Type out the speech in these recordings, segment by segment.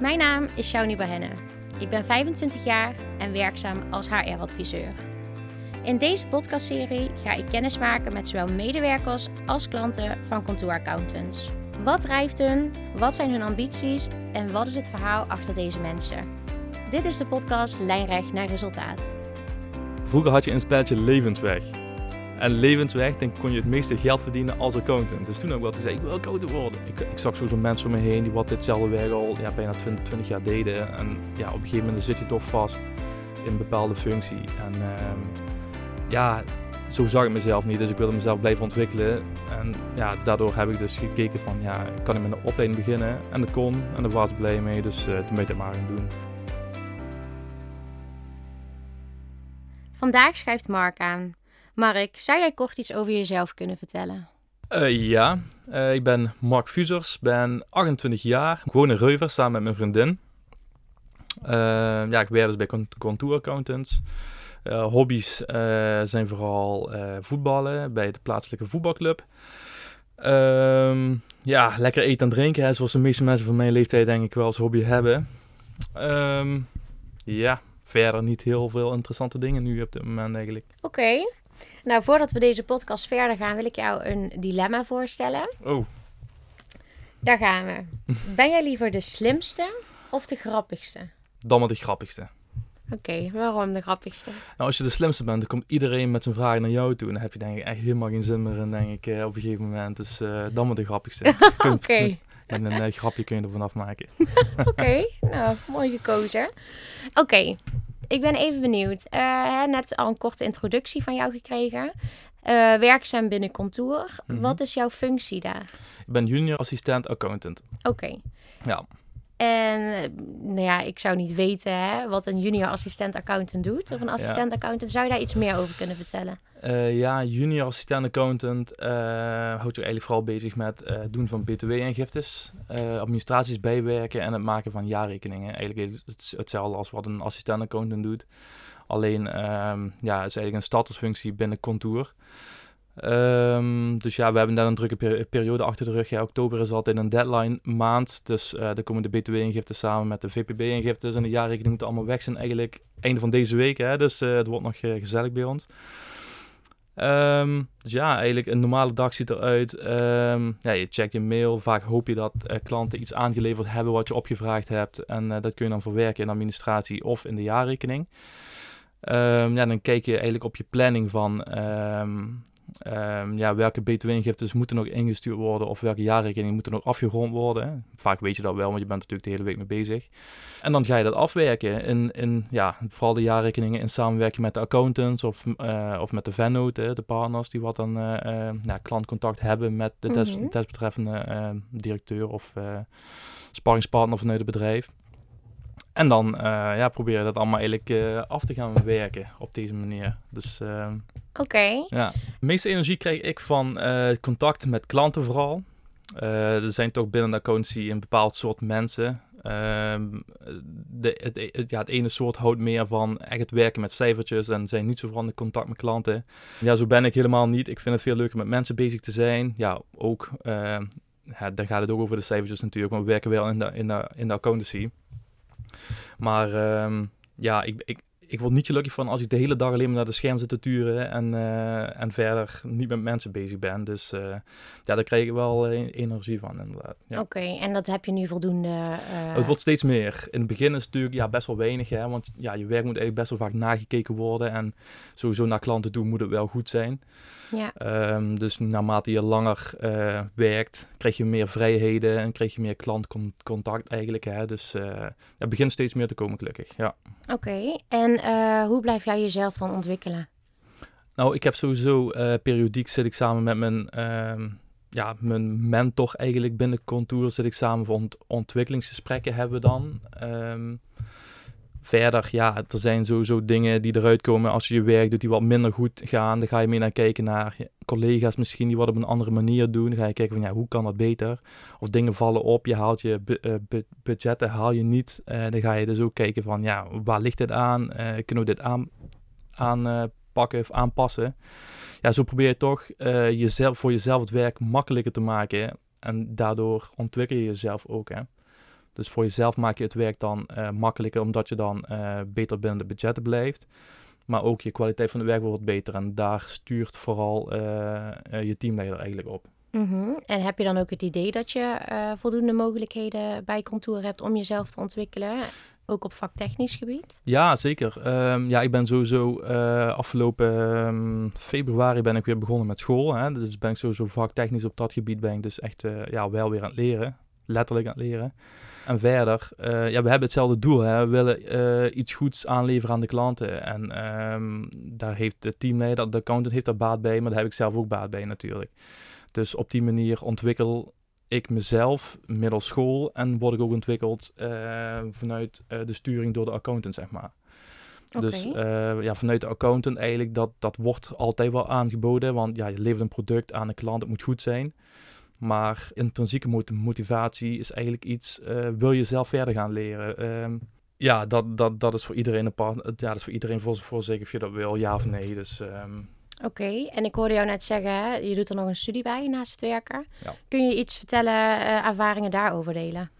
Mijn naam is Shauny Bahenne. Ik ben 25 jaar en werkzaam als HR-adviseur. In deze podcastserie ga ik kennis maken met zowel medewerkers als klanten van Contour Accountants. Wat drijft hun? Wat zijn hun ambities? En wat is het verhaal achter deze mensen? Dit is de podcast Lijnrecht naar Resultaat. Vroeger had je een spelletje levensweg. En levensweg, dan kon je het meeste geld verdienen als accountant. Dus toen heb ik wel gezegd, ik wil accountant worden. Ik zag sowieso mensen om me heen die wat ditzelfde werk al bijna 20 jaar deden. En ja, op een gegeven moment zit je toch vast in een bepaalde functie. En zo zag ik mezelf niet. Dus ik wilde mezelf blijven ontwikkelen. En ja, daardoor heb ik dus gekeken van, kan ik met een opleiding beginnen? En dat kon. En daar was ik blij mee. Dus toen ben ik dat maar gaan doen. Vandaag schrijft Mark aan. Mark, zou jij kort iets over jezelf kunnen vertellen? Ik ben Mark Fusers, ben 28 jaar. Ik woon in Reuver samen met mijn vriendin. Ik werk dus bij Contour Accountants. Hobby's zijn vooral voetballen bij de plaatselijke voetbalclub. Lekker eten en drinken, hè, zoals de meeste mensen van mijn leeftijd denk ik wel als hobby hebben. Verder niet heel veel interessante dingen nu op dit moment eigenlijk. Oké. Nou, voordat we deze podcast verder gaan, wil ik jou een dilemma voorstellen. Oh. Daar gaan we. Ben jij liever de slimste of de grappigste? Dan maar de grappigste. Oké, waarom de grappigste? Nou, als je de slimste bent, dan komt iedereen met zijn vragen naar jou toe. En dan heb je denk ik echt helemaal geen zin meer in, denk ik, op een gegeven moment. Dus dan maar de grappigste. Oké. En een grapje kun je er vanaf maken. Oké, nou, mooi gekozen. Oké. Ik ben even benieuwd. Net al een korte introductie van jou gekregen. Werkzaam binnen Contour. Mm-hmm. Wat is jouw functie daar? Ik ben junior assistent accountant. Oké. Ja. En ik zou niet weten wat een junior assistent accountant doet. Of een assistent accountant. Zou je daar iets meer over kunnen vertellen? Junior assistent accountant houdt zich eigenlijk vooral bezig met het doen van btw-aangiftes, administraties bijwerken en het maken van jaarrekeningen. Eigenlijk is het hetzelfde als wat een assistent accountant doet. Alleen het is eigenlijk een statusfunctie binnen Contour. We hebben daar een drukke periode achter de rug. Ja, oktober is altijd een deadline maand. Dus daar komen de btw-aangiften samen met de vpb-aangiftes. En de jaarrekening moeten allemaal weg zijn eigenlijk einde van deze week. Hè? Dus het wordt nog gezellig bij ons. Eigenlijk een normale dag ziet eruit. Je checkt je mail. Vaak hoop je dat klanten iets aangeleverd hebben wat je opgevraagd hebt. En dat kun je dan verwerken in administratie of in de jaarrekening. Dan kijk je eigenlijk op je planning van... welke btw-ingiftes moeten nog ingestuurd worden of welke jaarrekeningen moeten nog afgerond worden. Vaak weet je dat wel, want je bent natuurlijk de hele week mee bezig. En dan ga je dat afwerken in vooral de jaarrekeningen in samenwerking met de accountants of met de vennoten, de partners die wat dan klantcontact hebben met de desbetreffende directeur of sparringspartner vanuit het bedrijf. En dan probeer je dat allemaal eigenlijk af te gaan werken op deze manier. Dus, de meeste energie krijg ik van contact met klanten vooral. Er zijn toch binnen de accountancy een bepaald soort mensen. Het ene soort houdt meer van echt het werken met cijfertjes en zijn niet zo van in contact met klanten. Ja, zo ben ik helemaal niet. Ik vind het veel leuker met mensen bezig te zijn. Ja, ook. Dan gaat het ook over de cijfertjes natuurlijk, want we werken wel in de accountancy. Maar ik word niet gelukkig van als ik de hele dag alleen maar naar de scherm zit te turen en verder niet met mensen bezig ben. Dus daar krijg ik wel energie van inderdaad. Ja. Oké, en dat heb je nu voldoende? Het wordt steeds meer. In het begin is het natuurlijk best wel weinig, hè, want je werk moet eigenlijk best wel vaak nagekeken worden. En sowieso naar klanten toe moet het wel goed zijn. Ja. Dus naarmate je langer werkt, krijg je meer vrijheden en krijg je meer klantcontact eigenlijk. Hè. Dus het begint steeds meer te komen gelukkig, ja. Oké, en hoe blijf jij jezelf dan ontwikkelen? Nou, ik heb sowieso periodiek zit ik samen met mijn mentor eigenlijk binnen Contour zit ik samen voor ontwikkelingsgesprekken hebben we dan. Verder, er zijn sowieso dingen die eruit komen als je je werk doet die wat minder goed gaan. Dan ga je mee naar kijken naar collega's misschien die wat op een andere manier doen. Dan ga je kijken van hoe kan dat beter? Of dingen vallen op, je haalt je budgetten, haal je niet. Dan ga je dus ook kijken van waar ligt dit aan? Kunnen we dit aanpakken of aanpassen? Ja, zo probeer je toch voor jezelf het werk makkelijker te maken. En daardoor ontwikkel je jezelf ook, hè. Dus voor jezelf maak je het werk dan makkelijker, omdat je dan beter binnen de budgetten blijft. Maar ook je kwaliteit van het werk wordt beter. En daar stuurt vooral je teamleider eigenlijk op. Mm-hmm. En heb je dan ook het idee dat je voldoende mogelijkheden bij Contour hebt om jezelf te ontwikkelen? Ook op vaktechnisch gebied? Ja, zeker. Ik ben sowieso afgelopen februari ben ik weer begonnen met school. Hè? Dus ben ik sowieso vaktechnisch op dat gebied ben ik dus echt wel weer aan het leren. Letterlijk aan het leren. En verder, we hebben hetzelfde doel. Hè? We willen iets goeds aanleveren aan de klanten. En daar heeft de teamleider, de accountant heeft daar baat bij, maar daar heb ik zelf ook baat bij natuurlijk. Dus op die manier ontwikkel ik mezelf middels school en word ik ook ontwikkeld vanuit de sturing door de accountant, zeg maar. Okay. Dus vanuit de accountant eigenlijk, dat wordt altijd wel aangeboden, want ja, je levert een product aan de klant, het moet goed zijn. Maar intrinsieke motivatie is eigenlijk iets, wil je zelf verder gaan leren? Dat is voor iedereen voor zich of je dat wil, ja of nee. Dus... Oké, en ik hoorde jou net zeggen, hè, je doet er nog een studie bij naast het werken. Ja. Kun je iets vertellen, ervaringen daarover delen?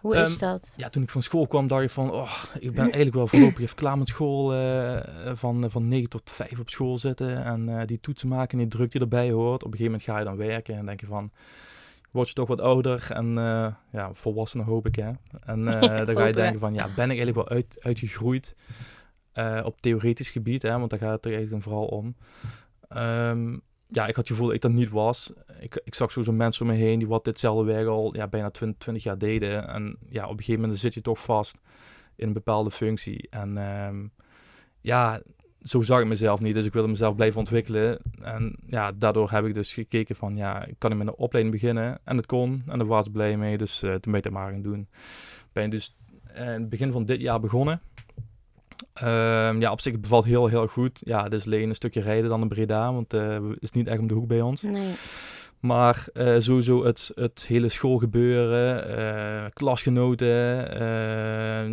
Hoe is dat? Ja, toen ik van school kwam, dacht ik van, ik ben eigenlijk wel voorlopig even klaar met school. Van 9 tot 5 op school zitten en die toetsen maken en die druk die erbij hoort. Op een gegeven moment ga je dan werken en denk je van, word je toch wat ouder en volwassenen hoop ik. Hè? En dan ga je denken van, ja, ben ik eigenlijk wel uitgegroeid? Op theoretisch gebied, hè, want daar gaat het er eigenlijk dan vooral om. Ik had het gevoel dat ik dat niet was. Ik zag sowieso mensen om me heen die wat ditzelfde werk al bijna 20 jaar deden. En ja, op een gegeven moment zit je toch vast in een bepaalde functie. En zo zag ik mezelf niet. Dus ik wilde mezelf blijven ontwikkelen. En ja, daardoor heb ik dus gekeken van, ja, kan ik met een opleiding beginnen? En dat kon. En daar was ik blij mee. Dus toen ben ik dat maar gaan doen. Ben dus in het begin van dit jaar begonnen. Op zich bevalt heel, heel goed. Ja, het is alleen een stukje rijden dan in Breda, want het is niet echt om de hoek bij ons. Nee. Maar sowieso het hele schoolgebeuren, klasgenoten,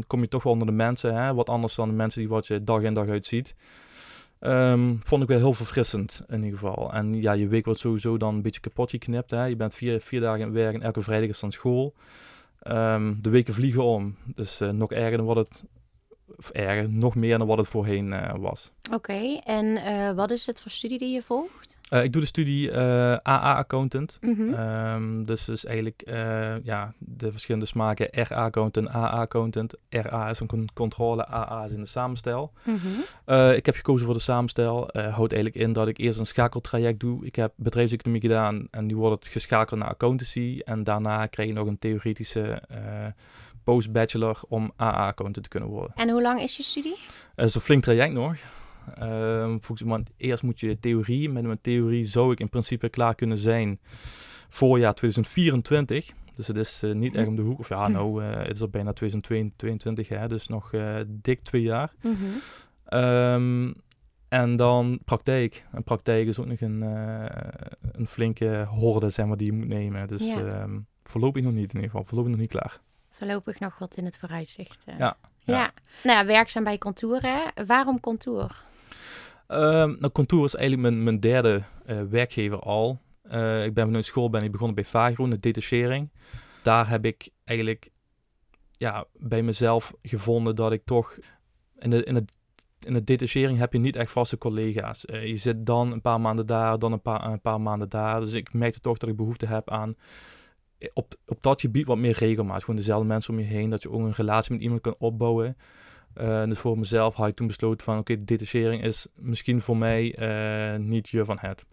kom je toch wel onder de mensen. Hè? Wat anders dan de mensen die wat je dag in dag uit ziet. Vond ik wel heel verfrissend in ieder geval. En ja, je week wordt sowieso dan een beetje kapot geknipt. Hè? Je bent vier dagen aan het werk en elke vrijdag is dan school. De weken vliegen om. Dus nog erger dan wat het... Of erger, nog meer dan wat het voorheen was. Oké, en wat is het voor studie die je volgt? Ik doe de studie AA-accountant. Mm-hmm. Dus is eigenlijk de verschillende smaken RA-accountant, AA-accountant. RA is een controle, AA is in de samenstel. Mm-hmm. Ik heb gekozen voor de samenstel. Houdt eigenlijk in dat ik eerst een schakeltraject doe. Ik heb bedrijfseconomie gedaan en nu wordt het geschakeld naar accountancy. En daarna krijg je nog een theoretische... post-bachelor om AA-accountant te kunnen worden. En hoe lang is je studie? Dat is een flink traject nog. Want eerst moet je theorie. Met mijn theorie zou ik in principe klaar kunnen zijn voorjaar 2024. Dus het is niet echt om de hoek. Of ja, nou, het is al bijna 2022, hè, dus nog dik 2 jaar. Mm-hmm. En dan praktijk. En praktijk is ook nog een flinke horde, zeg maar, die je moet nemen. Dus voorlopig nog niet in ieder geval. Voorlopig nog niet klaar. Voorlopig nog wat in het vooruitzicht. Ja. Nou, werkzaam bij Contour, hè? Waarom Contour? Contour is eigenlijk mijn derde werkgever al. Ik ben vanuit school begonnen bij Vaagroen, de detachering. Daar heb ik eigenlijk bij mezelf gevonden dat ik toch... In de detachering heb je niet echt vaste collega's. Je zit dan een paar maanden daar, dan een paar maanden daar. Dus ik merkte toch dat ik behoefte heb aan... Op dat gebied wat meer regelmaat. Gewoon dezelfde mensen om je heen. Dat je ook een relatie met iemand kan opbouwen. Dus voor mezelf had ik toen besloten van... Oké, detachering is misschien voor mij niet je van het.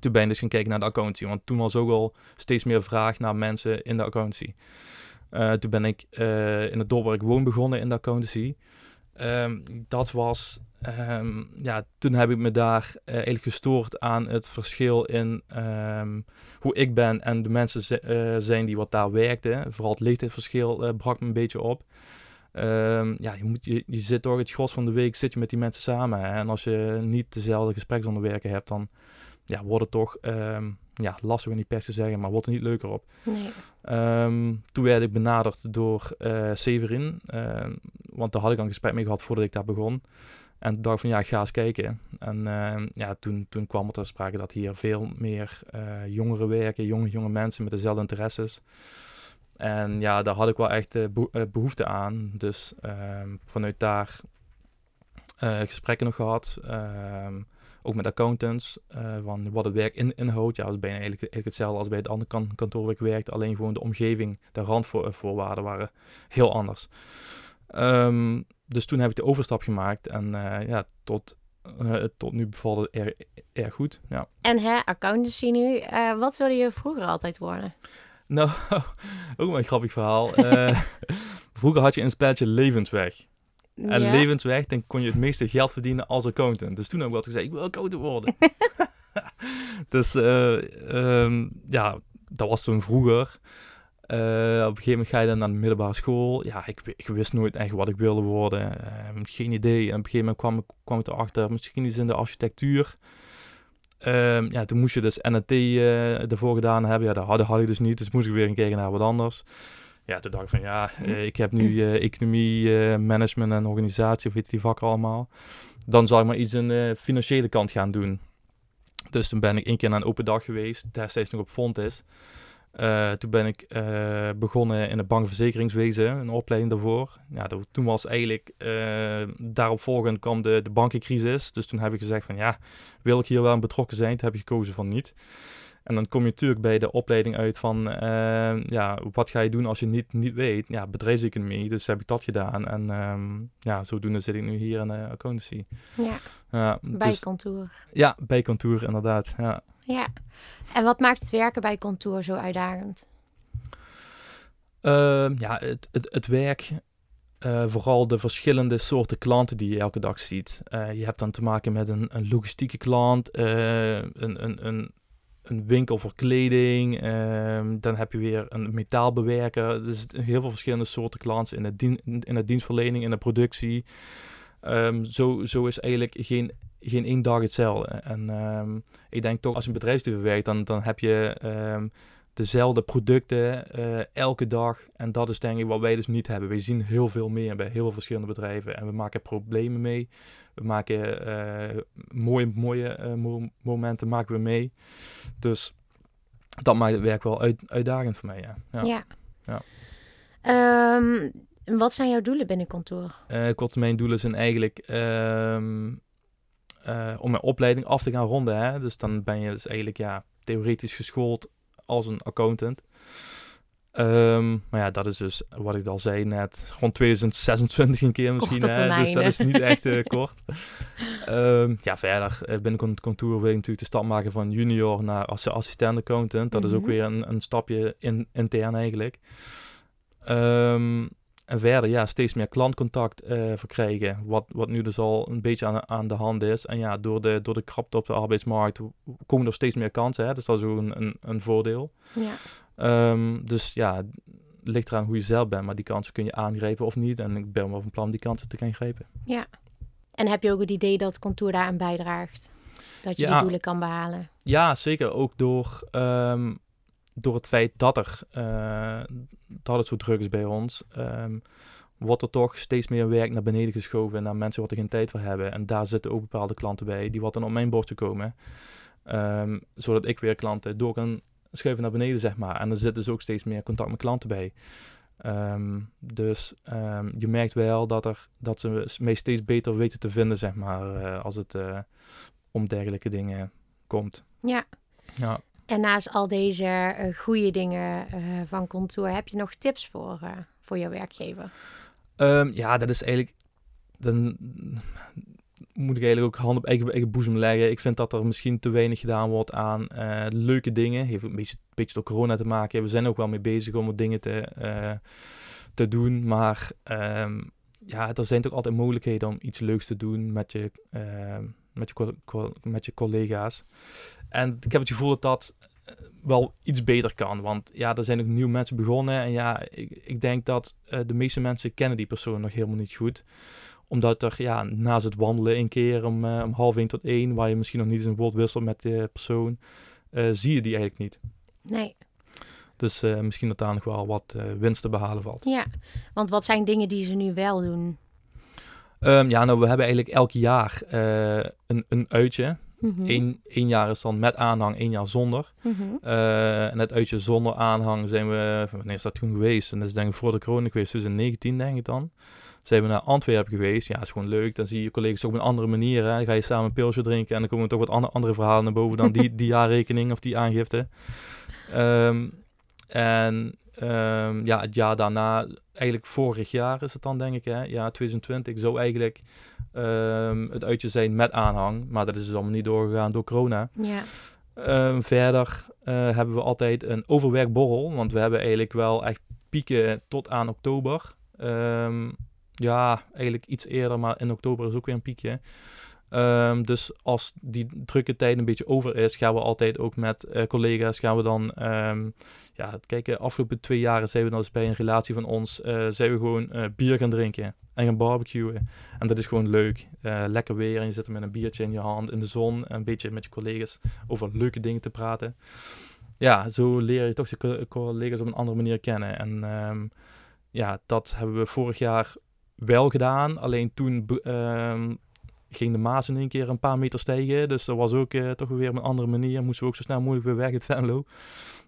Toen ben ik dus gaan kijken naar de accountancy. Want toen was ook al steeds meer vraag naar mensen in de accountancy. Toen ben ik in het dorp waar ik woon begonnen in de accountancy. Toen heb ik me daar eigenlijk gestoord aan het verschil in hoe ik ben en de mensen zijn die wat daar werkten. Vooral het leeftijdsverschil brak me een beetje op. Je zit toch het gros van de week zit je met die mensen samen. Hè? En als je niet dezelfde gespreksonderwerpen hebt, dan wordt het toch... lastig om niet per se zeggen, maar wordt er niet leuker op. Nee. Toen werd ik benaderd door Severin. Want daar had ik al een gesprek mee gehad voordat ik daar begon. En toen dacht ik van, ik ga eens kijken. En toen kwam het ter sprake dat hier veel meer jongeren werken. Jonge mensen met dezelfde interesses. En ja, daar had ik wel echt behoefte aan. Dus vanuit daar gesprekken nog gehad. Ook met accountants, van wat het werk inhoudt. Ja, dat is bijna eigenlijk hetzelfde als bij het andere kantoor waar ik werkte. Alleen gewoon de omgeving, de randvoorwaarden waren heel anders. Dus toen heb ik de overstap gemaakt. En ja, tot nu bevalt het erg goed. Ja. En accountancy nu. Wat wilde je vroeger altijd worden? Nou, ook een grappig verhaal. Vroeger had je een spelletje Levensweg. En ja. Levensweg, dan kon je het meeste geld verdienen als accountant. Dus toen heb ik altijd gezegd, ik wil accountant worden. Dus ja, dat was toen vroeger. Op een gegeven moment ga je dan naar de middelbare school. Ja, ik wist nooit echt wat ik wilde worden. Geen idee. En op een gegeven moment kwam ik erachter, misschien iets in de architectuur. Ja, toen moest je dus NAT ervoor gedaan hebben. Ja, dat had ik dus niet. Dus moest ik weer een keer naar wat anders. Ja, toen dacht ik van ja, ik heb nu economie, management en organisatie, of weet je die vakken allemaal. Dan zal ik maar iets aan de financiële kant gaan doen. Dus toen ben ik 1 keer naar een open dag geweest, destijds nog op Fontys. Toen ben ik begonnen in het bankverzekeringswezen, een opleiding daarvoor. Ja, toen was eigenlijk, daaropvolgend kwam de bankencrisis. Dus toen heb ik gezegd van ja, wil ik hier wel aan betrokken zijn? Toen heb ik gekozen van niet. En dan kom je natuurlijk bij de opleiding uit van, ja, wat ga je doen als je niet weet? Ja, bedrijfseconomie, dus heb ik dat gedaan. En ja, zodoende zit ik nu hier in accountancy. Ja, bij dus, Contour. Ja, bij Contour, inderdaad. Ja. Ja, en wat maakt het werken bij Contour zo uitdagend? Ja, het werk, vooral de verschillende soorten klanten die je elke dag ziet. Je hebt dan te maken met een logistieke klant, een winkel voor kleding, dan heb je weer een metaalbewerker. Dus heel veel verschillende soorten klanten in de dienstverlening, in de productie. Zo is eigenlijk geen één dag hetzelfde. En ik denk toch, als je een bedrijfsleven werkt, dan heb je dezelfde producten elke dag. En dat is denk ik wat wij dus niet hebben. Wij zien heel veel meer bij heel veel verschillende bedrijven. En we maken problemen mee. We maken mooie momenten maken we mee. Dus dat maakt het werk wel uitdagend voor mij, ja. Ja. Ja. Wat zijn jouw doelen binnen Contour? Kortom, mijn doelen zijn eigenlijk om mijn opleiding af te gaan ronden. Hè? Dus dan ben je dus eigenlijk ja, theoretisch geschoold als een accountant. Maar ja, dat is dus wat ik al zei net, rond 2026 een keer misschien. Hè? Dus dat is niet echt kort. Ja, verder binnen Contour wil ik natuurlijk de stap maken van junior naar assistent accountant. Dat is ook weer een stapje intern eigenlijk. En verder, ja, steeds meer klantcontact verkrijgen, wat nu dus al een beetje aan de hand is. En ja, door de krapte op de arbeidsmarkt komen er steeds meer kansen, hè? Dus dat is ook een voordeel. Ja. Dus ja, ligt eraan hoe je zelf bent, maar die kansen kun je aangrijpen of niet. En ik ben wel van plan die kansen te gaan grijpen. Ja, en heb je ook het idee dat Contour daaraan bijdraagt? Dat je die doelen kan behalen? Ja, zeker. Ook door het feit dat het zo druk is bij ons, wordt er toch steeds meer werk naar beneden geschoven naar mensen wat er geen tijd voor hebben. En daar zitten ook bepaalde klanten bij die wat dan op mijn bordje komen. Zodat ik weer klanten door kan schuiven naar beneden, zeg maar. En er zit dus ook steeds meer contact met klanten bij. Dus je merkt wel dat ze mij steeds beter weten te vinden, zeg maar, als het om dergelijke dingen komt. Ja. Ja. En naast al deze goede dingen van Contour, heb je nog tips voor jouw werkgever? Ja, dat is eigenlijk... Dan moet ik eigenlijk ook hand op eigen boezem leggen. Ik vind dat er misschien te weinig gedaan wordt aan leuke dingen. Heeft ook een beetje door corona te maken. We zijn ook wel mee bezig om wat dingen te doen. Maar ja, er zijn toch altijd mogelijkheden om iets leuks te doen met je... Met je collega's. En ik heb het gevoel dat wel iets beter kan. Want ja, er zijn ook nieuwe mensen begonnen. En ja, ik denk dat de meeste mensen kennen die persoon nog helemaal niet goed. Omdat er ja, naast het wandelen een keer om 12:30 tot 1:00... waar je misschien nog niet eens een woord wisselt met de persoon, zie je die eigenlijk niet. Nee. Dus misschien dat daar nog wel wat winst te behalen valt. Ja, want wat zijn dingen die ze nu wel doen? Ja, nou, we hebben eigenlijk elk jaar een uitje. Mm-hmm. Eén jaar is dan met aanhang, 1 jaar zonder. Mm-hmm. En het uitje zonder aanhang zijn we... Wanneer is dat toen geweest? En dat is denk ik voor de corona geweest. Dus in 19 denk ik dan. Zijn we naar Antwerpen geweest. Ja, is gewoon leuk. Dan zie je collega's op een andere manier. Hè. Dan ga je samen een pilsje drinken. En dan komen er toch wat andere verhalen naar boven dan die jaarrekening of die aangifte. Ja, het jaar daarna... Eigenlijk vorig jaar is het dan, denk ik, hè? Ja, 2020 zou eigenlijk het uitje zijn met aanhang. Maar dat is dus allemaal niet doorgegaan door corona. Ja. Verder hebben we altijd een overwerkborrel. Want we hebben eigenlijk wel echt pieken tot aan oktober. Ja, eigenlijk iets eerder, maar in oktober is ook weer een piekje. Dus als die drukke tijd een beetje over is, gaan we altijd ook met collega's, gaan we dan, ja, kijk, de afgelopen 2 jaar zijn we dan dus bij een relatie van ons, zijn we gewoon bier gaan drinken en gaan barbecuen. En dat is gewoon leuk. Lekker weer en je zit er met een biertje in je hand, in de zon, en een beetje met je collega's over leuke dingen te praten. Ja, zo leer je toch je collega's op een andere manier kennen. En ja, dat hebben we vorig jaar wel gedaan, alleen toen... ging de Maas in één keer een paar meter stijgen. Dus dat was ook toch weer op een andere manier. Moesten we ook zo snel mogelijk weer weg uit Venlo.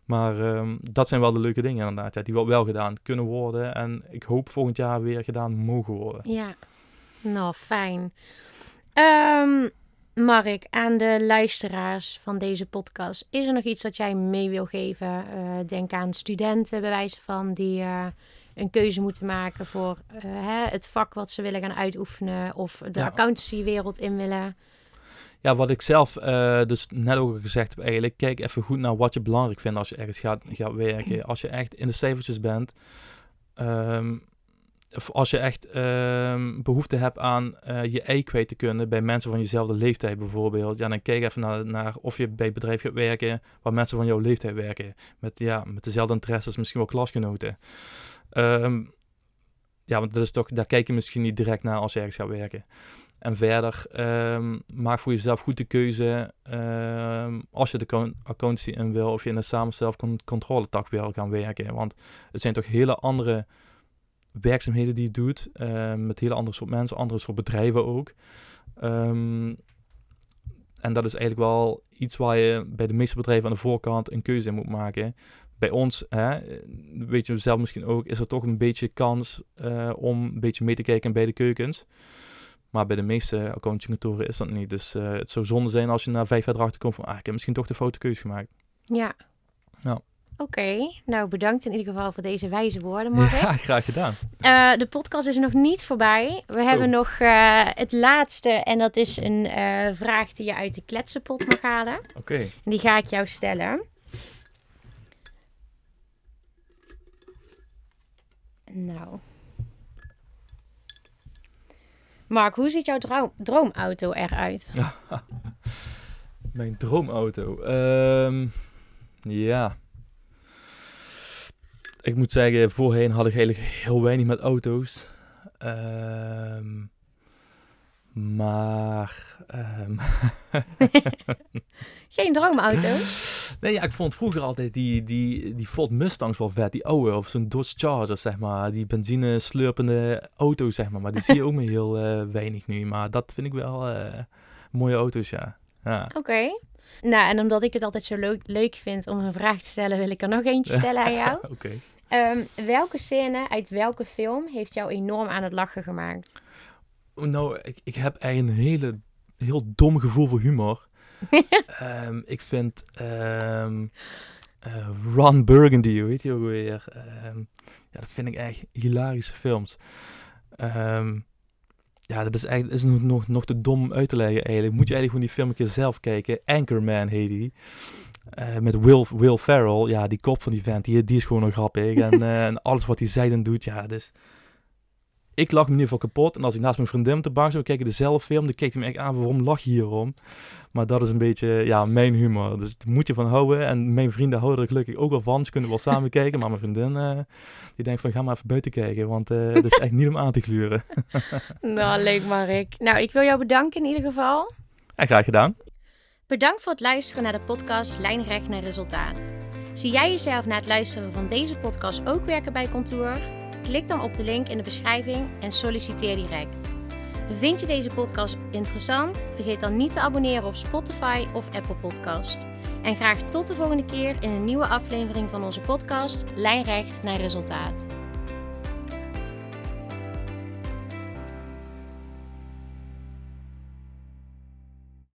Maar dat zijn wel de leuke dingen inderdaad. Ja, die wel gedaan kunnen worden. En ik hoop volgend jaar weer gedaan mogen worden. Ja, nou fijn. Mark, aan de luisteraars van deze podcast. Is er nog iets dat jij mee wil geven? Denk aan studenten bij wijze van die... een keuze moeten maken voor het vak wat ze willen gaan uitoefenen of de accountancywereld in willen. Ja, wat ik zelf dus net ook gezegd heb eigenlijk, kijk even goed naar wat je belangrijk vindt als je ergens gaat werken. Als je echt in de cijfertjes bent, of als je echt behoefte hebt aan je ei kwijt te kunnen bij mensen van jezelfde leeftijd bijvoorbeeld. Ja, dan kijk even naar of je bij het bedrijf gaat werken waar mensen van jouw leeftijd werken. Met dezelfde interesses, misschien wel klasgenoten. Ja, want dat is toch, daar kijk je misschien niet direct naar als je ergens gaat werken. En verder, maak voor jezelf goed de keuze als je de accountancy in wil of je in de samenstelcontroletak wil gaan werken. Want het zijn toch hele andere werkzaamheden die je doet, met hele andere soort mensen, andere soort bedrijven ook. En dat is eigenlijk wel iets waar je bij de meeste bedrijven aan de voorkant een keuze in moet maken. Bij ons, hè, weet je zelf misschien ook, is er toch een beetje kans om een beetje mee te kijken bij de keukens. Maar bij de meeste accountantskantoren is dat niet. Dus het zou zonde zijn als je na 5 jaar erachter komt van, ik heb misschien toch de foute keuze gemaakt. Ja. Nou. Oké, nou bedankt in ieder geval voor deze wijze woorden, Mark. Ja, graag gedaan. De podcast is nog niet voorbij. We hebben nog het laatste en dat is een vraag die je uit de kletsenpot mag halen. Oké. Die ga ik jou stellen. Nou. Mark, hoe ziet jouw droomauto eruit? Mijn droomauto? Ja. Ik moet zeggen, voorheen had ik eigenlijk heel weinig met auto's. Maar... Geen droomauto? Nee, ja, ik vond vroeger altijd die Ford Mustangs wel vet. Die oude, of zo'n Dodge Charger, zeg maar. Die benzine-slurpende auto's, zeg maar. Maar die zie je ook maar heel weinig nu. Maar dat vind ik wel mooie auto's, ja. Ja. Oké. Nou, en omdat ik het altijd zo leuk vind om een vraag te stellen... wil ik er nog eentje stellen aan jou. Oké. Welke scène uit welke film heeft jou enorm aan het lachen gemaakt? Nou, ik heb eigenlijk een heel dom gevoel voor humor. Ik vind Ron Burgundy, weet je ook weer. Ja, dat vind ik echt hilarische films. Ja, dat is eigenlijk nog te dom uit te leggen eigenlijk. Moet je eigenlijk gewoon die film een keer zelf kijken. Anchorman heet die. Met Will Ferrell. Ja, die kop van die vent, die is gewoon nog grappig. En alles wat hij zei en doet, ja, dus... Ik lach me in ieder geval kapot. En als ik naast mijn vriendin op de bank zou kijken, dezelfde film, dan keek hij me echt aan, waarom lach je hierom? Maar dat is een beetje, ja, mijn humor. Dus daar moet je van houden. En mijn vrienden houden er gelukkig ook al van. Ze kunnen wel samen kijken. Maar mijn vriendin, die denkt van, ga maar even buiten kijken. Want het is echt niet om aan te gluren. Nou, leuk Mark. Nou, ik wil jou bedanken in ieder geval. En graag gedaan. Bedankt voor het luisteren naar de podcast Lijnrecht naar Resultaat. Zie jij jezelf na het luisteren van deze podcast ook werken bij Contour? Klik dan op de link in de beschrijving en solliciteer direct. Vind je deze podcast interessant? Vergeet dan niet te abonneren op Spotify of Apple Podcast. En graag tot de volgende keer in een nieuwe aflevering van onze podcast Lijnrecht naar Resultaat.